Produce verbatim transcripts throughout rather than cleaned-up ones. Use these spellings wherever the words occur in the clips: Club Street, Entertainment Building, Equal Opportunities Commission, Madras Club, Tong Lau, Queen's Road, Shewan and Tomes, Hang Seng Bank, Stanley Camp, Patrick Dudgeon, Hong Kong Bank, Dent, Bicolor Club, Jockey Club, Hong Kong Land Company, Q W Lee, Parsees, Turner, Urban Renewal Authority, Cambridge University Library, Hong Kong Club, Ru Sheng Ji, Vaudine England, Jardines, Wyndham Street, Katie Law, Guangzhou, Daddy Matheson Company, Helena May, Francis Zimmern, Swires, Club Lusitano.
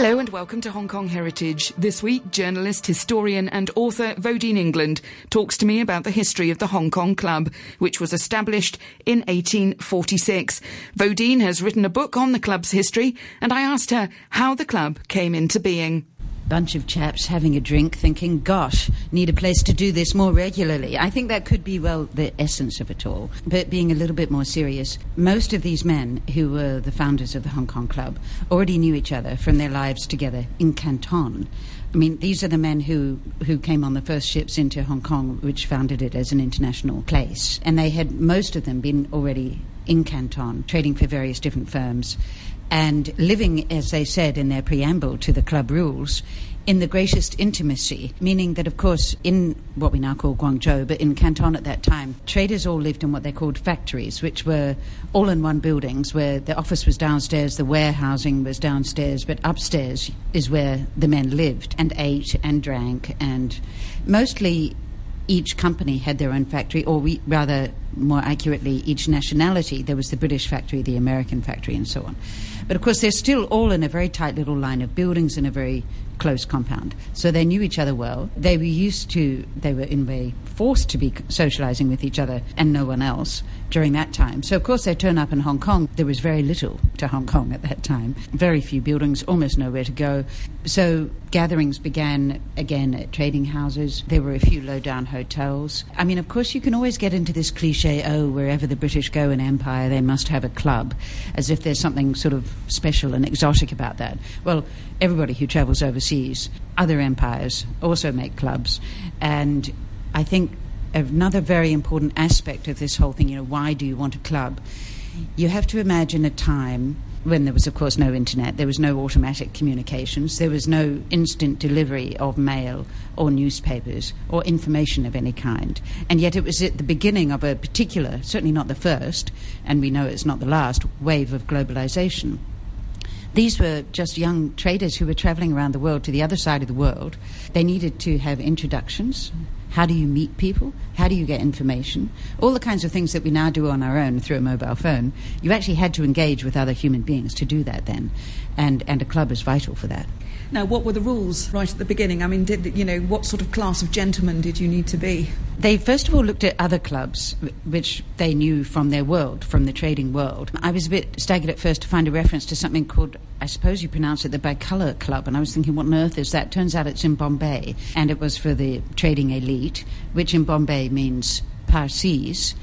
Hello and welcome to Hong Kong Heritage. This week, journalist, historian and author Vaudine England talks to me about the history of the Hong Kong Club, which was established in eighteen forty-six. Vaudine has written a book on the club's history, and I asked her how the club came into being. Bunch of chaps having a drink thinking, gosh, need a place to do this more regularly. I think that could be, well, the essence of it all. But being a little bit more serious, most of these men who were the founders of the Hong Kong Club already knew each other from their lives together in Canton. I mean, these are the men who, who came on the first ships into Hong Kong, which founded it as an international place. And they had, most of them, been already in Canton, trading for various different firms, and living, as they said in their preamble to the club rules, in the greatest intimacy, meaning that, of course, in what we now call Guangzhou, but in Canton at that time, traders all lived in what they called factories, which were all-in-one buildings where the office was downstairs, the warehousing was downstairs, but upstairs is where the men lived and ate and drank, and mostly each company had their own factory, or we, rather, more accurately, each nationality. There was the British factory, the American factory, and so on. But, of course, they're still all in a very tight little line of buildings in a very close compound. So they knew each other well. They were used to, they were in a way forced to be socializing with each other and no one else during that time. So, of course, they turn up in Hong Kong. There was very little to Hong Kong at that time. Very few buildings, almost nowhere to go. So gatherings began, again, at trading houses. There were a few low-down hotels. I mean, of course, you can always get into this cliche, oh, wherever the British go in empire, they must have a club, as if there's something sort of special and exotic about that. Well, everybody who travels overseas, other empires also make clubs. And I think another very important aspect of this whole thing, you know, why do you want a club? You have to imagine a time when there was, of course, no internet, there was no automatic communications, there was no instant delivery of mail or newspapers or information of any kind. And yet it was at the beginning of a particular, certainly not the first, and we know it's not the last, wave of globalization. These were just young traders who were traveling around the world to the other side of the world. They needed to have introductions. How do you meet people? How do you get information? All the kinds of things that we now do on our own through a mobile phone. You actually had to engage with other human beings to do that then, and and a club is vital for that. Now, what were the rules right at the beginning? I mean, did you know, what sort of class of gentleman did you need to be? They first of all looked at other clubs, which they knew from their world, from the trading world. I was a bit staggered at first to find a reference to something called, I suppose you pronounce it, the Bicolor Club, and I was thinking, what on earth is that? Turns out it's in Bombay, and it was for the trading elite, which in Bombay means Parsees,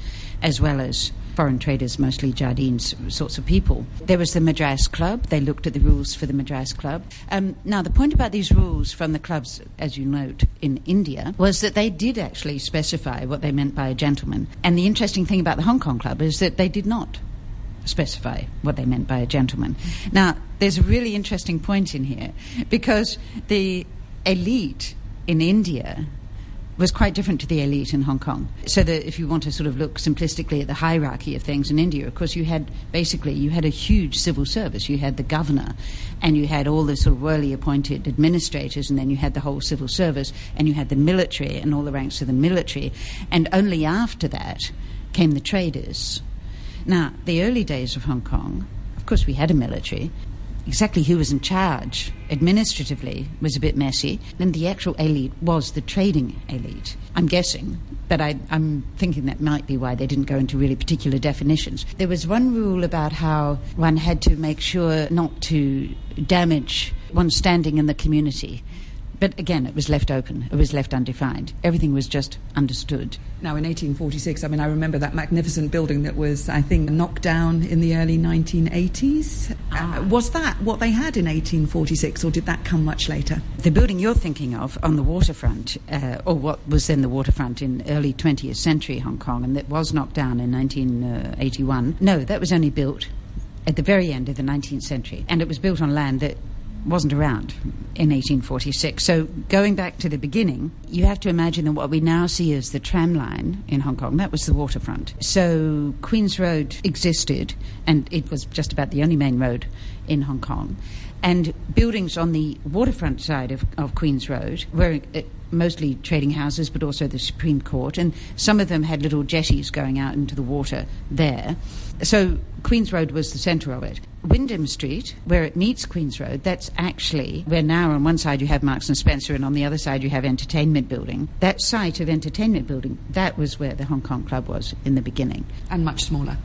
as well as foreign traders, mostly Jardines sorts of people. There was the Madras Club. They looked at the rules for the Madras Club. Um, now, the point about these rules from the clubs, as you note, in India, was that they did actually specify what they meant by a gentleman. And the interesting thing about the Hong Kong Club is that they did not specify what they meant by a gentleman. Now, there's a really interesting point in here, because the elite in India was quite different to the elite in Hong Kong. So that if you want to sort of look simplistically at the hierarchy of things in India, of course you had, basically, you had a huge civil service. You had the governor, and you had all the sort of royally appointed administrators, and then you had the whole civil service, and you had the military and all the ranks of the military. And only after that came the traders. Now, the early days of Hong Kong, of course we had a military. Exactly who was in charge administratively was a bit messy. Then the actual elite was the trading elite, I'm guessing, but I, I'm thinking that might be why they didn't go into really particular definitions. There was one rule about how one had to make sure not to damage one's standing in the community. But again, it was left open. It was left undefined. Everything was just understood. Now, in eighteen forty-six, I mean, I remember that magnificent building that was, I think, knocked down in the early nineteen eighties. Ah. Uh, was that what they had in eighteen forty-six, or did that come much later? The building you're thinking of on the waterfront, uh, or what was then the waterfront in early twentieth century Hong Kong, and that was knocked down in nineteen eighty-one. No, that was only built at the very end of the nineteenth century, and it was built on land that wasn't around in eighteen forty-six. So going back to the beginning, you have to imagine that what we now see as the tram line in Hong Kong, that was the waterfront. So Queen's Road existed, and it was just about the only main road in Hong Kong. and buildings on the waterfront side of, of Queen's Road were uh, mostly trading houses, but also the Supreme Court, and some of them had little jetties going out into the water there. So Queen's Road was the centre of it. Wyndham Street, where it meets Queen's Road, that's actually where now on one side you have Marks and Spencer and on the other side you have Entertainment Building. That site of Entertainment Building, that was where the Hong Kong Club was in the beginning. And much smaller.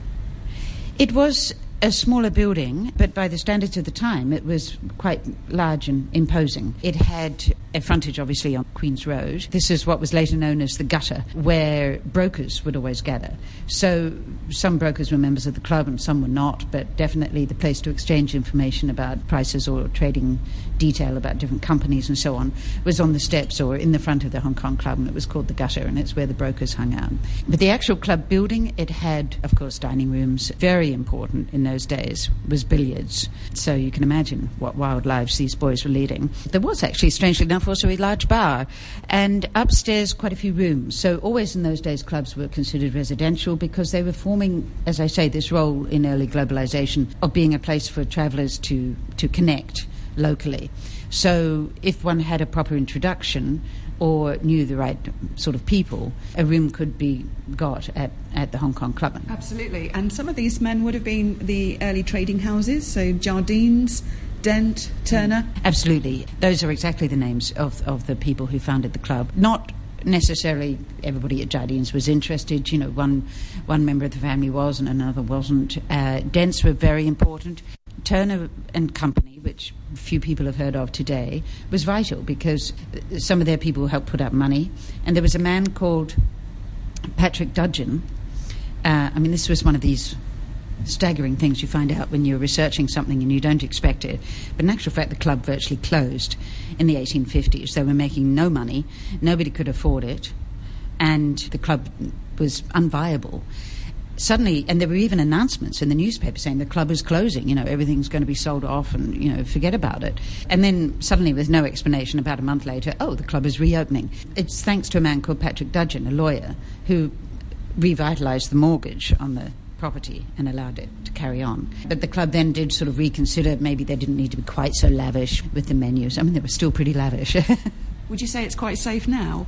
It was a smaller building, but by the standards of the time, it was quite large and imposing. It had a frontage, obviously, on Queen's Road. This is what was later known as the gutter, where brokers would always gather. So some brokers were members of the club and some were not, but definitely the place to exchange information about prices or trading detail about different companies and so on was on the steps or in the front of the Hong Kong Club, and it was called the gutter, and it's where the brokers hung out. But the actual club building, it had, of course, dining rooms, very important in those days was billiards. So you can imagine what wild lives these boys were leading. There was actually, strangely enough, also a large bar and upstairs quite a few rooms. So always in those days clubs were considered residential because they were forming, as I say, this role in early globalization of being a place for travelers to, to connect locally. So if one had a proper introduction or knew the right sort of people, a room could be got at, at the Hong Kong Club. Absolutely. And some of these men would have been the early trading houses, so Jardines, Dent, Turner. Mm. Absolutely. Those are exactly the names of, of the people who founded the club. Not necessarily everybody at Jardines was interested. You know, one, one member of the family was and another wasn't. Uh, Dents were very important. Turner and Company, which few people have heard of today, was vital because some of their people helped put up money. And there was a man called Patrick Dudgeon. Uh, I mean, this was one of these staggering things you find out when you're researching something and you don't expect it. But in actual fact, the club virtually closed in the eighteen fifties. They were making no money. Nobody could afford it. And the club was unviable. Suddenly, and there were even announcements in the newspaper saying the club is closing, you know, everything's going to be sold off and, you know, forget about it. And then suddenly, with no explanation, about a month later, oh, the club is reopening. It's thanks to a man called Patrick Dudgeon, a lawyer, who revitalised the mortgage on the property and allowed it to carry on. But the club then did sort of reconsider, maybe they didn't need to be quite so lavish with the menus. I mean, they were still pretty lavish. Would you say it's quite safe now?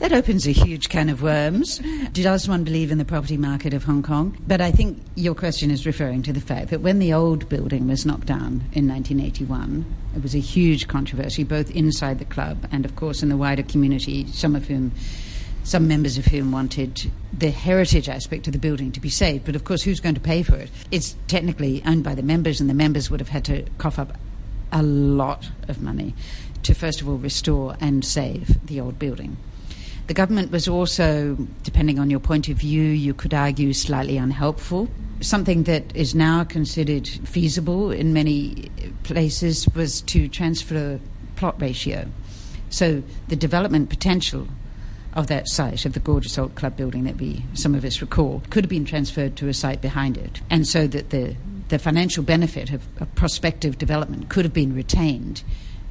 That opens a huge can of worms. Does one believe in the property market of Hong Kong? But I think your question is referring to the fact that when the old building was knocked down in nineteen eighty-one, it was a huge controversy, both inside the club and, of course, in the wider community, some of whom, some members of whom wanted the heritage aspect of the building to be saved. But, of course, who's going to pay for it? It's technically owned by the members, and the members would have had to cough up a lot of money to, first of all, restore and save the old building. The government was also, depending on your point of view, you could argue slightly unhelpful. Something that is now considered feasible in many places was to transfer plot ratio. So the development potential of that site, of the gorgeous old club building that we, some of us recall, could have been transferred to a site behind it. And so that the, the financial benefit of, of prospective development could have been retained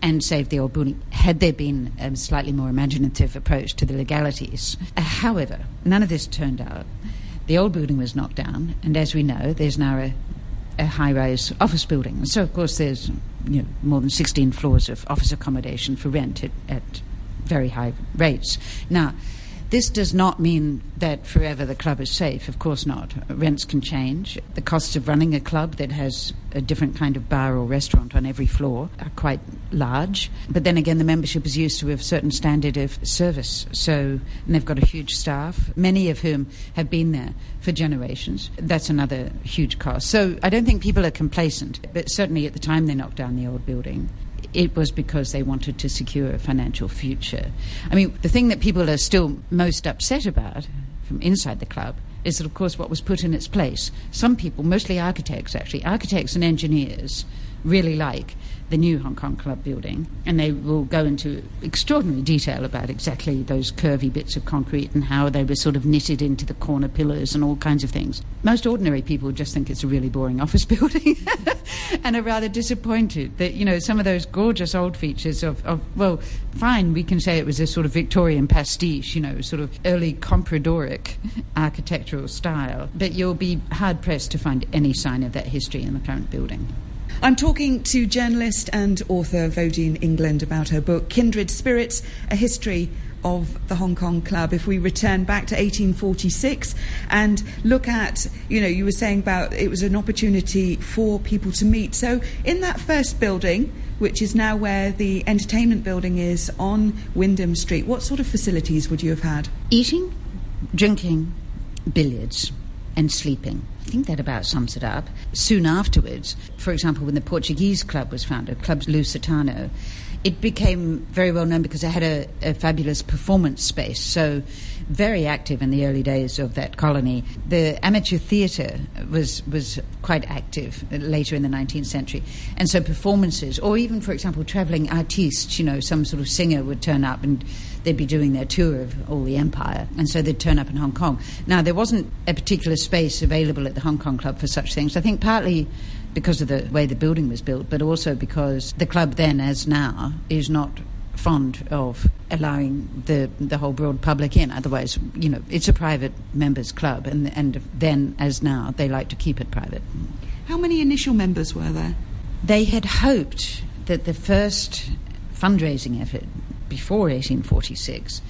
and saved the old building, had there been a slightly more imaginative approach to the legalities. However, none of this turned out. The old building was knocked down, and as we know, there's now a, a high-rise office building. So, of course, there's you know, more than sixteen floors of office accommodation for rent at, at very high rates. Now, this does not mean that forever the club is safe. Of course not. Rents can change. The costs of running a club that has a different kind of bar or restaurant on every floor are quite large. But then again, the membership is used to a certain standard of service. So, and they've got a huge staff, many of whom have been there for generations. That's another huge cost. So I don't think people are complacent, but certainly at the time they knocked down the old building, it was because they wanted to secure a financial future. I mean, the thing that people are still most upset about from inside the club is that, of course, what was put in its place. Some people, mostly architects actually, architects and engineers really like the new Hong Kong Club building, and they will go into extraordinary detail about exactly those curvy bits of concrete and how they were sort of knitted into the corner pillars and all kinds of things. Most ordinary people just think it's a really boring office building and are rather disappointed that, you know, some of those gorgeous old features of, of, well, fine, we can say it was a sort of Victorian pastiche, you know, sort of early compradoric architectural style, but you'll be hard-pressed to find any sign of that history in the current building. I'm talking to journalist and author Vaudine England about her book, Kindred Spirits, A History of the Hong Kong Club. If we return back to eighteen forty-six and look at, you know, you were saying about it was an opportunity for people to meet. So in that first building, which is now where the Entertainment Building is on Wyndham Street, what sort of facilities would you have had? Eating, drinking, billiards and sleeping. I think that about sums it up. Soon afterwards, for example, when the Portuguese club was founded, Club Lusitano, it became very well known because it had a, a fabulous performance space, so very active in the early days of that colony. The amateur theatre was was quite active later in the nineteenth century, and so performances, or even, for example, travelling artistes, you know, some sort of singer would turn up and they'd be doing their tour of all the empire, and so they'd turn up in Hong Kong. Now, there wasn't a particular space available at the Hong Kong Club for such things. I think partly because of the way the building was built, but also because the club then, as now, is not fond of allowing the the whole broad public in. Otherwise, you know, it's a private members' club, and and then, as now, they like to keep it private. How many initial members were there? They had hoped that the first fundraising effort before eighteen forty-six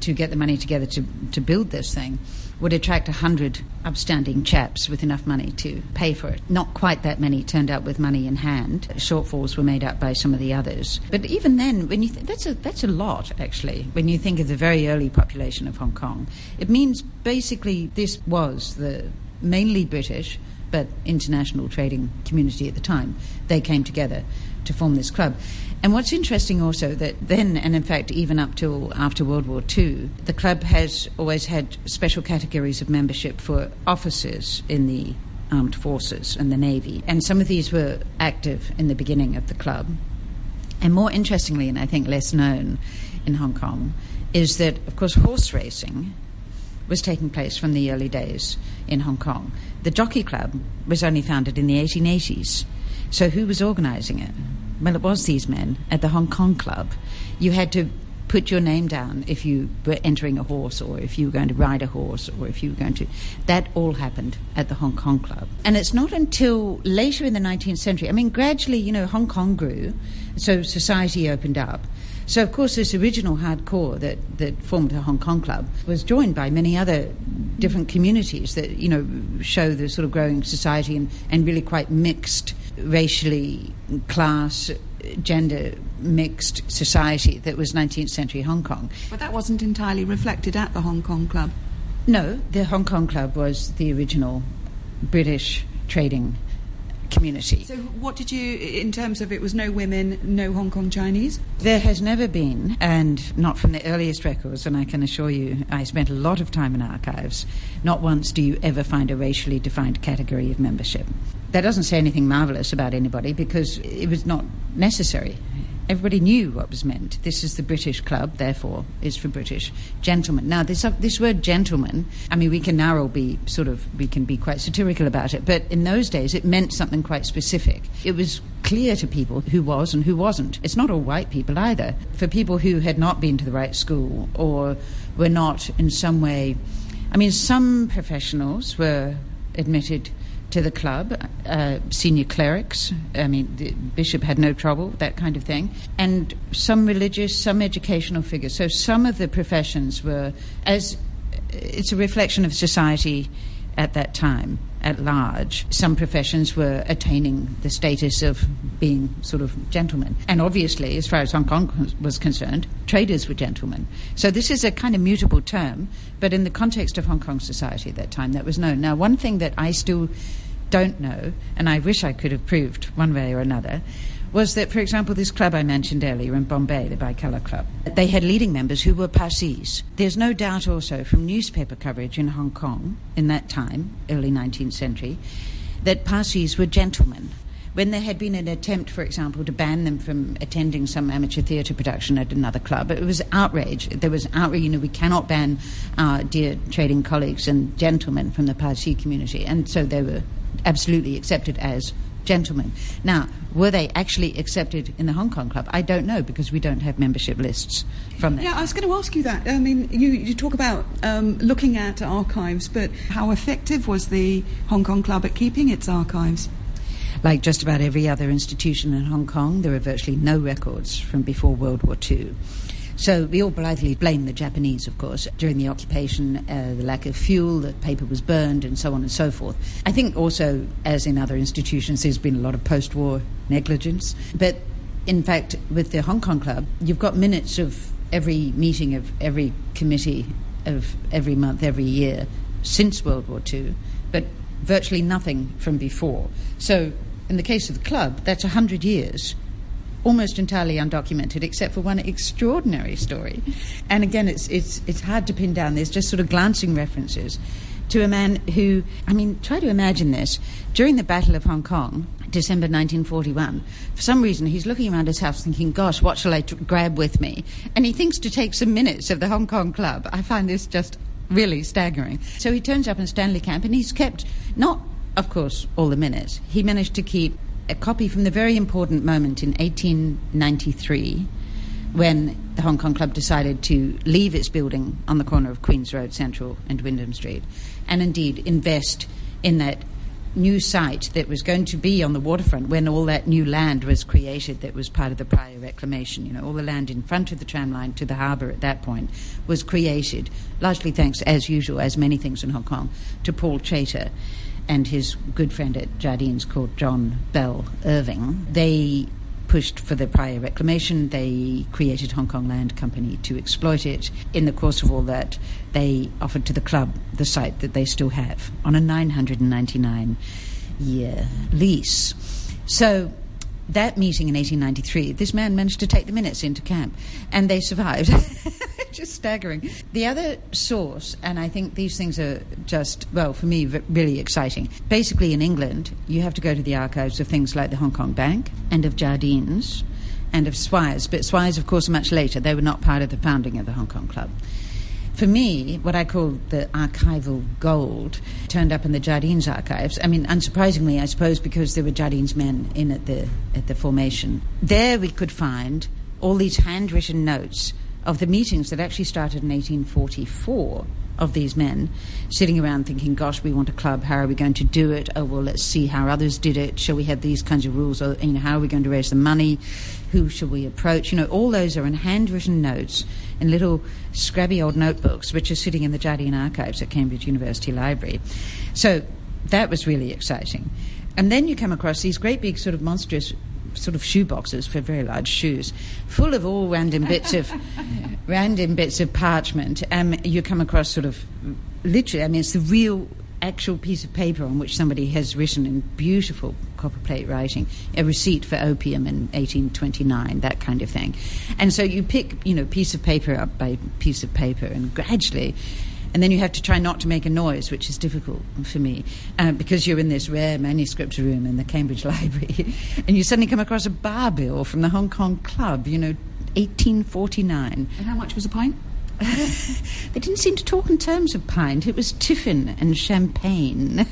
to get the money together to, to build this thing would attract one hundred upstanding chaps with enough money to pay for it. Not quite that many turned up with money in hand. Shortfalls were made up by some of the others. But even then, when you th- that's a that's a lot, actually, when you think of the very early population of Hong Kong. It means basically this was the mainly British but international trading community at the time. They came together to form this club. And what's interesting also that then, and in fact even up till after World War Two, the club has always had special categories of membership for officers in the armed forces and the Navy. And some of these were active in the beginning of the club. And more interestingly, and I think less known in Hong Kong, is that, of course, horse racing was taking place from the early days in Hong Kong. The Jockey Club was only founded in the eighteen eighties. So who was organising it? Well, it was these men at the Hong Kong Club. You had to put your name down if you were entering a horse, or if you were going to ride a horse, or if you were going to... That all happened at the Hong Kong Club. And it's not until later in the nineteenth century... I mean, gradually, you know, Hong Kong grew, so society opened up. So, of course, this original hardcore that, that formed the Hong Kong Club was joined by many other different communities that, you know, show the sort of growing society and, and really quite mixed, racially, class, gender mixed society that was nineteenth century Hong Kong. But that wasn't entirely reflected at the Hong Kong Club? No, the Hong Kong Club was the original British trading community. So what did you, in terms of it was no women, no Hong Kong Chinese? There has never been, and not from the earliest records, and I can assure you I spent a lot of time in archives, not once do you ever find a racially defined category of membership. That doesn't say anything marvellous about anybody, because it was not necessary. Everybody knew what was meant. This is the British club, therefore, is for British gentlemen. Now, this uh, this word gentleman, I mean, we can now all be sort of, we can be quite satirical about it, but in those days it meant something quite specific. It was clear to people who was and who wasn't. It's not all white people either. For people who had not been to the right school or were not in some way... I mean, some professionals were admitted to the club, uh, senior clerics, I mean, the bishop had no trouble, that kind of thing, and some religious, some educational figures. So some of the professions were, as it's a reflection of society at that time, at large. Some professions were attaining the status of being sort of gentlemen. And obviously, as far as Hong Kong was concerned, traders were gentlemen. So this is a kind of mutable term, but in the context of Hong Kong society at that time, that was known. Now, one thing that I still don't know, and I wish I could have proved one way or another, was that, for example, this club I mentioned earlier in Bombay, the Bicolor Club, they had leading members who were Parsees. There's no doubt also from newspaper coverage in Hong Kong in that time, early nineteenth century, that Parsees were gentlemen. When there had been an attempt, for example, to ban them from attending some amateur theatre production at another club, it was outrage. There was outrage, you know, we cannot ban our dear trading colleagues and gentlemen from the Parsee community. And so they were absolutely accepted as gentlemen. Now, were they actually accepted in the Hong Kong Club? I don't know, because we don't have membership lists from that. Yeah, I was going to ask you that. I mean, you, you talk about um, looking at archives, but how effective was the Hong Kong Club at keeping its archives? Like just about every other institution in Hong Kong, there are virtually no records from before World War Two. So we all blithely blame the Japanese, of course, during the occupation, uh, the lack of fuel, the paper was burned, and so on and so forth. I think also, as in other institutions, there's been a lot of post-war negligence. But in fact, with the Hong Kong Club, you've got minutes of every meeting of every committee of every month, every year, since World War Two, but virtually nothing from before. So in the case of the club, that's one hundred years, almost entirely undocumented, except for one extraordinary story. And again, it's it's it's hard to pin down. There's just sort of glancing references to a man who, I mean, try to imagine this. During the Battle of Hong Kong, December nineteen forty-one, for some reason he's looking around his house thinking, gosh, what shall I t- grab with me? And he thinks to take some minutes of the Hong Kong Club. I find this just really staggering. So he turns up in Stanley Camp, and he's kept, not, of course, all the minutes. He managed to keep a copy from the very important moment in eighteen ninety-three when the Hong Kong Club decided to leave its building on the corner of Queen's Road Central and Wyndham Street, and indeed invest in that new site that was going to be on the waterfront when all that new land was created that was part of the prior reclamation. You know, all the land in front of the tram line to the harbour at that point was created, largely thanks, as usual, as many things in Hong Kong, to Paul Chater and his good friend at Jardines called John Bell Irving. They pushed for the prior reclamation. They created Hong Kong Land Company to exploit it. In the course of all that, they offered to the club the site that they still have on a nine hundred ninety-nine year lease. So that meeting in eighteen ninety-three, this man managed to take the minutes into camp, and they survived. Just staggering. The other source, and I think these things are just, well, for me, really exciting. Basically, in England, you have to go to the archives of things like the Hong Kong Bank and of Jardines and of Swires. But Swires, of course, much later. They were not part of the founding of the Hong Kong Club. For me, what I call the archival gold turned up in the Jardines archives. I mean, unsurprisingly, I suppose, because there were Jardines men in at the at the formation. There we could find all these handwritten notes of the meetings that actually started in eighteen forty-four of these men sitting around thinking, gosh, we want a club, how are we going to do it? Oh, well, let's see how others did it. Shall we have these kinds of rules? Or, you know, how are we going to raise the money? Who shall we approach? You know, all those are in handwritten notes in little scrabby old notebooks, which are sitting in the Jardine archives at Cambridge University Library. So that was really exciting. And then you come across these great big sort of monstrous sort of shoe boxes for very large shoes, full of all random bits of random bits of parchment. Um, you come across sort of literally, I mean, it's the real actual piece of paper on which somebody has written in beautiful copperplate writing a receipt for opium in eighteen twenty-nine, that kind of thing. And so you pick, you know, piece of paper up by piece of paper, and gradually. And then you have to try not to make a noise, which is difficult for me, uh, because you're in this rare manuscript room in the Cambridge Library, and you suddenly come across a bar bill from the Hong Kong Club, you know, eighteen forty-nine. And how much was a pint? They didn't seem to talk in terms of pint. It was tiffin and champagne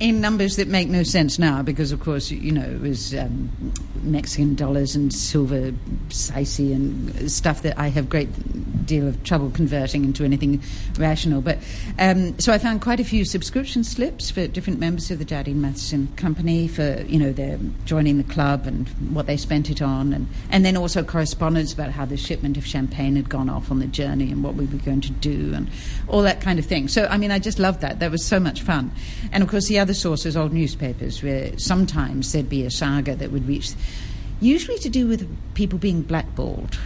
in numbers that make no sense now, because of course, you know, it was um, Mexican dollars and silver saisie and stuff that I have great deal of trouble converting into anything rational. But um, so I found quite a few subscription slips for different members of the Daddy Matheson Company for, you know, their joining the club and what they spent it on, and, and then also correspondence about how the shipment of champagne had gone gone off on the journey and what we were going to do and all that kind of thing. So, I mean, I just loved that. That was so much fun. And, of course, the other source is old newspapers, where sometimes there'd be a saga that would reach, usually to do with people being blackballed,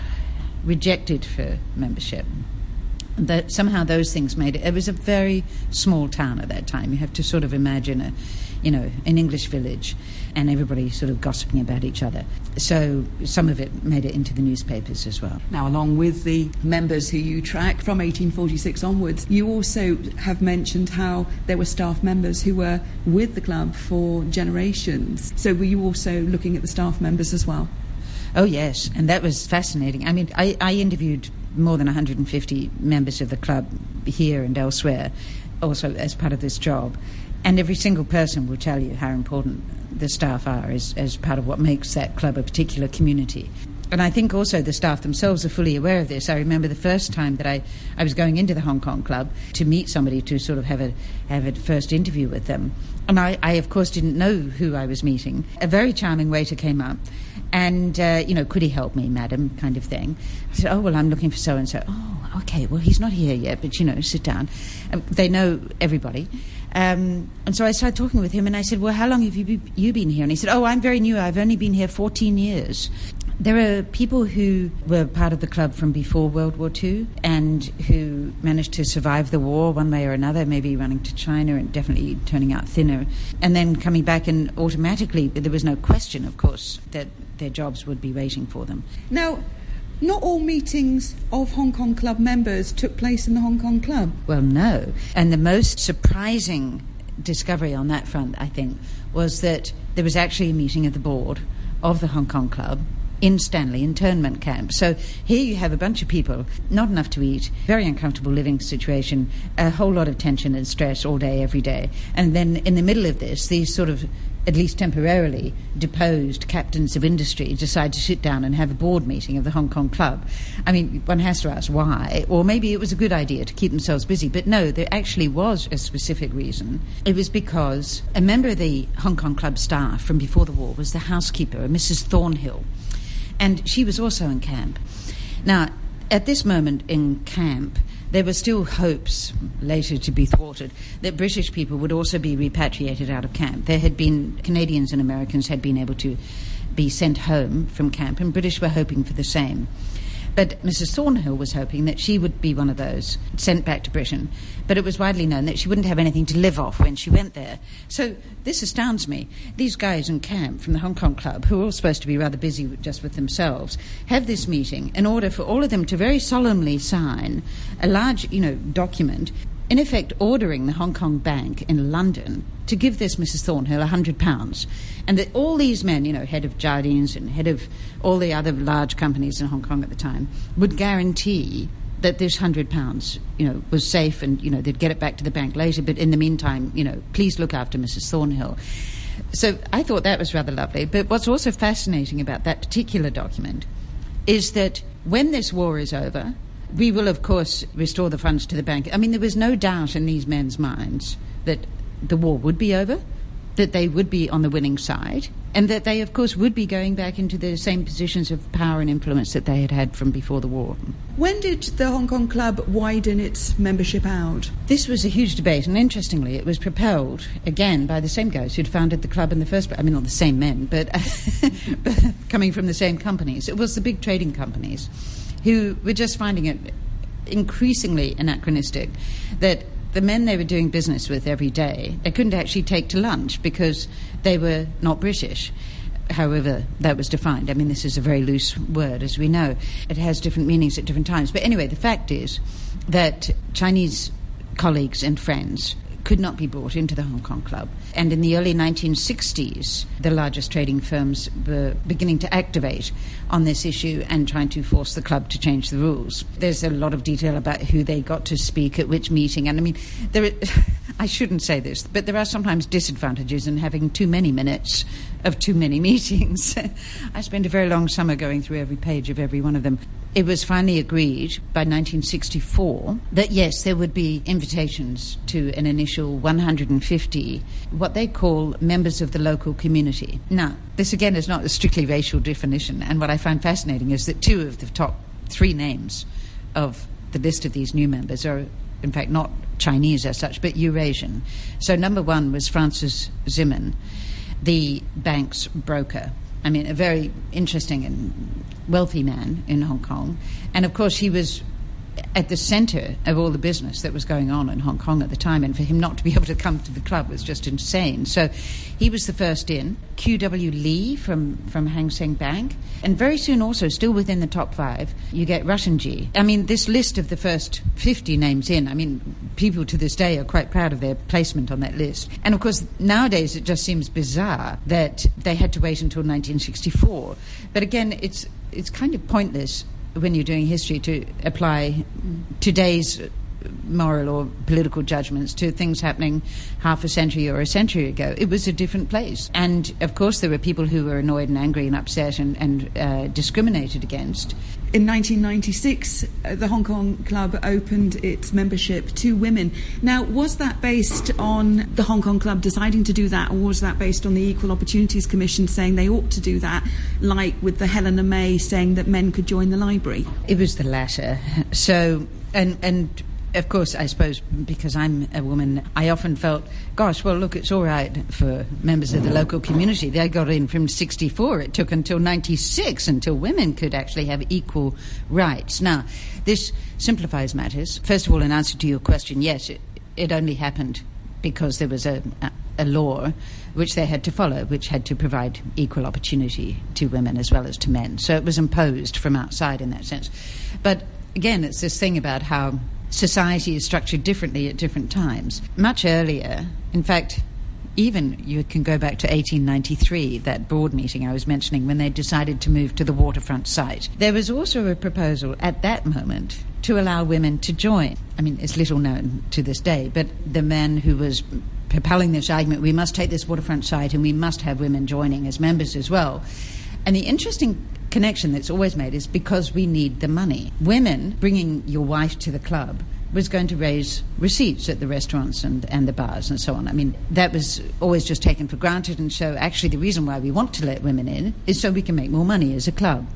rejected for membership. And that somehow those things made it. It was a very small town at that time. You have to sort of imagine a, you know, an English village and everybody sort of gossiping about each other. So some of it made it into the newspapers as well. Now, along with the members who you track from eighteen forty-six onwards, you also have mentioned how there were staff members who were with the club for generations. So were you also looking at the staff members as well? Oh, yes, and that was fascinating. I mean, I, I interviewed more than one hundred fifty members of the club here and elsewhere, also as part of this job. And every single person will tell you how important the staff are as, as part of what makes that club a particular community. And I think also the staff themselves are fully aware of this. I remember the first time that I, I was going into the Hong Kong Club to meet somebody to sort of have a have a first interview with them. And I, I of course, didn't know who I was meeting. A very charming waiter came up and, uh, you know, could he help me, madam, kind of thing. I said, oh, well, I'm looking for so-and-so. Oh, okay, well, he's not here yet, but, you know, sit down. Um, they know everybody. Um, and so I started talking with him, and I said, well, how long have you, be- you been here? And he said, oh, I'm very new. I've only been here fourteen years. There are people who were part of the club from before World War Two and who managed to survive the war one way or another, maybe running to China and definitely turning out thinner, and then coming back, and automatically, there was no question, of course, that their jobs would be waiting for them. Now, not all meetings of Hong Kong Club members took place in the Hong Kong Club. Well, no. And the most surprising discovery on that front, I think, was that there was actually a meeting of the board of the Hong Kong Club in Stanley internment camp. So here you have a bunch of people, not enough to eat, very uncomfortable living situation, a whole lot of tension and stress all day, every day. And then in the middle of this, these sort of, at least temporarily, deposed captains of industry decide to sit down and have a board meeting of the Hong Kong Club. I mean, one has to ask why, or maybe it was a good idea to keep themselves busy, but no, there actually was a specific reason. It was because a member of the Hong Kong Club staff from before the war was the housekeeper, Missus Thornhill, and she was also in camp. Now, at this moment in camp, there were still hopes, later to be thwarted, that British people would also be repatriated out of camp. There had been, Canadians and Americans had been able to be sent home from camp, and British were hoping for the same. But Missus Thornhill was hoping that she would be one of those sent back to Britain. But it was widely known that she wouldn't have anything to live off when she went there. So this astounds me. These guys in camp from the Hong Kong Club, who are all supposed to be rather busy with, just with themselves, have this meeting in order for all of them to very solemnly sign a large, you know, document, in effect ordering the Hong Kong Bank in London to give this Missus Thornhill one hundred pounds. And that all these men, you know, head of Jardines and head of all the other large companies in Hong Kong at the time, would guarantee that this one hundred pounds, you know, was safe and, you know, they'd get it back to the bank later. But in the meantime, you know, please look after Missus Thornhill. So I thought that was rather lovely. But what's also fascinating about that particular document is that when this war is over, we will, of course, restore the funds to the bank. I mean, there was no doubt in these men's minds that the war would be over, that they would be on the winning side, and that they, of course, would be going back into the same positions of power and influence that they had had from before the war. When did the Hong Kong Club widen its membership out? This was a huge debate, and interestingly, it was propelled, again, by the same guys who'd founded the club in the first place. I mean, not the same men, but coming from the same companies. It was the big trading companies who were just finding it increasingly anachronistic that the men they were doing business with every day, they couldn't actually take to lunch because they were not British, however that was defined. I mean, this is a very loose word, as we know. It has different meanings at different times. But anyway, the fact is that Chinese colleagues and friends could not be brought into the Hong Kong Club. And in the early nineteen sixties, the largest trading firms were beginning to activate on this issue and trying to force the club to change the rules. There's a lot of detail about who they got to speak at which meeting. And I mean, there are, I shouldn't say this, but there are sometimes disadvantages in having too many minutes of too many meetings. I spent a very long summer going through every page of every one of them. It was finally agreed by nineteen sixty-four that, yes, there would be invitations to an initial one hundred fifty, what they call members of the local community. Now, this, again, is not a strictly racial definition, and what I find fascinating is that two of the top three names of the list of these new members are, in fact, not Chinese as such, but Eurasian. So number one was Francis Zimmern, the bank's broker. I mean, a very interesting and wealthy man in Hong Kong. And, of course, he was at the centre of all the business that was going on in Hong Kong at the time, and for him not to be able to come to the club was just insane. So he was the first in. Q W Lee from, from Hang Seng Bank. And very soon also, still within the top five, you get Ru Sheng Ji. I mean, this list of the first fifty names in, I mean, people to this day are quite proud of their placement on that list. And, of course, nowadays it just seems bizarre that they had to wait until nineteen sixty-four. But, again, it's it's kind of pointless when you're doing history to apply today's moral or political judgments to things happening half a century or a century ago. It was a different place. And, of course, there were people who were annoyed and angry and upset and, and uh, discriminated against. In nineteen ninety-six, the Hong Kong Club opened its membership to women. Now, was that based on the Hong Kong Club deciding to do that, or was that based on the Equal Opportunities Commission saying they ought to do that, like with the Helena May saying that men could join the library? It was the latter. So, and and... Of course, I suppose, because I'm a woman, I often felt, gosh, well, look, it's all right for members of the local community. They got in from sixty-four. It took until ninety-six until women could actually have equal rights. Now, this simplifies matters. First of all, in answer to your question, yes, it, it only happened because there was a, a, a law which they had to follow, which had to provide equal opportunity to women as well as to men. So it was imposed from outside in that sense. But, again, it's this thing about how society is structured differently at different times. Much earlier, in fact, even you can go back to eighteen ninety-three, that board meeting I was mentioning, when they decided to move to the waterfront site. There was also a proposal at that moment to allow women to join. I mean, it's little known to this day, but the man who was propelling this argument, we must take this waterfront site and we must have women joining as members as well. And the interesting connection that's always made is because we need the money. Women bringing your wife to the club was going to raise receipts at the restaurants and, and the bars and so on. I mean, that was always just taken for granted, and so actually the reason why we want to let women in is so we can make more money as a club.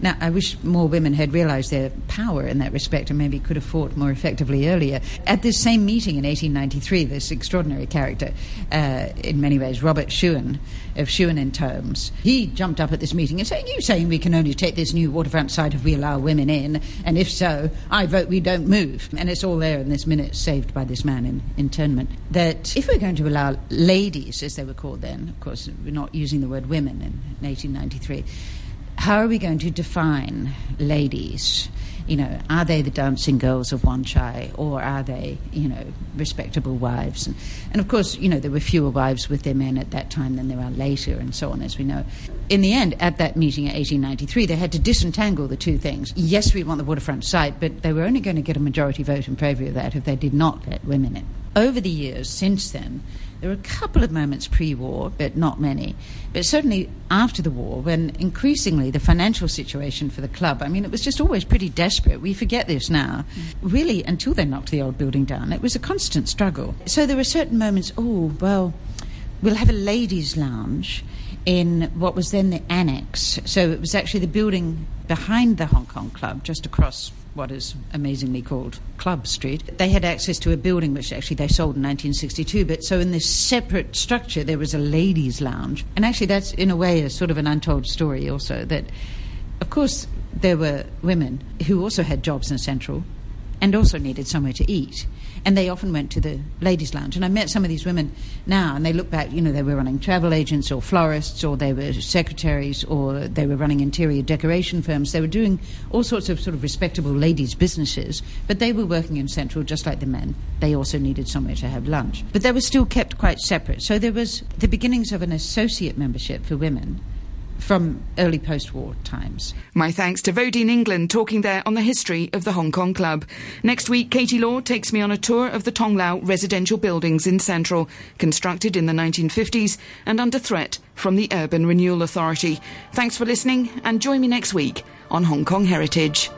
Now, I wish more women had realised their power in that respect and maybe could have fought more effectively earlier. At this same meeting in eighteen ninety-three, this extraordinary character, uh, in many ways, Robert Shewan of Shewan and Tomes, he jumped up at this meeting and said, "You saying we can only take this new waterfront site if we allow women in, and if so, I vote we don't move." And it's all there in this minute saved by this man in internment, that if we're going to allow ladies, as they were called then, of course, we're not using the word women in eighteen ninety-three, how are we going to define ladies? You know, are they the dancing girls of Wan Chai, or are they, you know, respectable wives? And, and of course, you know, there were fewer wives with their men at that time than there are later and so on, as we know. In the end, at that meeting in eighteen ninety-three, they had to disentangle the two things. Yes, we want the waterfront site, but they were only going to get a majority vote in favour of that if they did not let women in. Over the years since then, there were a couple of moments pre-war, but not many. But certainly after the war, when increasingly the financial situation for the club, I mean, it was just always pretty desperate. We forget this now. Mm. Really, until they knocked the old building down, it was a constant struggle. So there were certain moments, oh, well, we'll have a ladies' lounge in what was then the annex. So it was actually the building behind the Hong Kong Club, just across what is amazingly called Club Street. They had access to a building which actually they sold in nineteen sixty-two, but so in this separate structure there was a ladies' lounge. And actually that's in a way a sort of an untold story also, that of course there were women who also had jobs in Central and also needed somewhere to eat. And they often went to the ladies' lounge. And I met some of these women now, and they look back, you know, they were running travel agents or florists, or they were secretaries, or they were running interior decoration firms. They were doing all sorts of sort of respectable ladies' businesses, but they were working in Central just like the men. They also needed somewhere to have lunch. But they were still kept quite separate. So there was the beginnings of an associate membership for women from early post-war times. My thanks to Vaudine England talking there on the history of the Hong Kong Club. Next week, Katie Law takes me on a tour of the Tong Lau residential buildings in Central, constructed in the nineteen fifties and under threat from the Urban Renewal Authority. Thanks for listening, and join me next week on Hong Kong Heritage.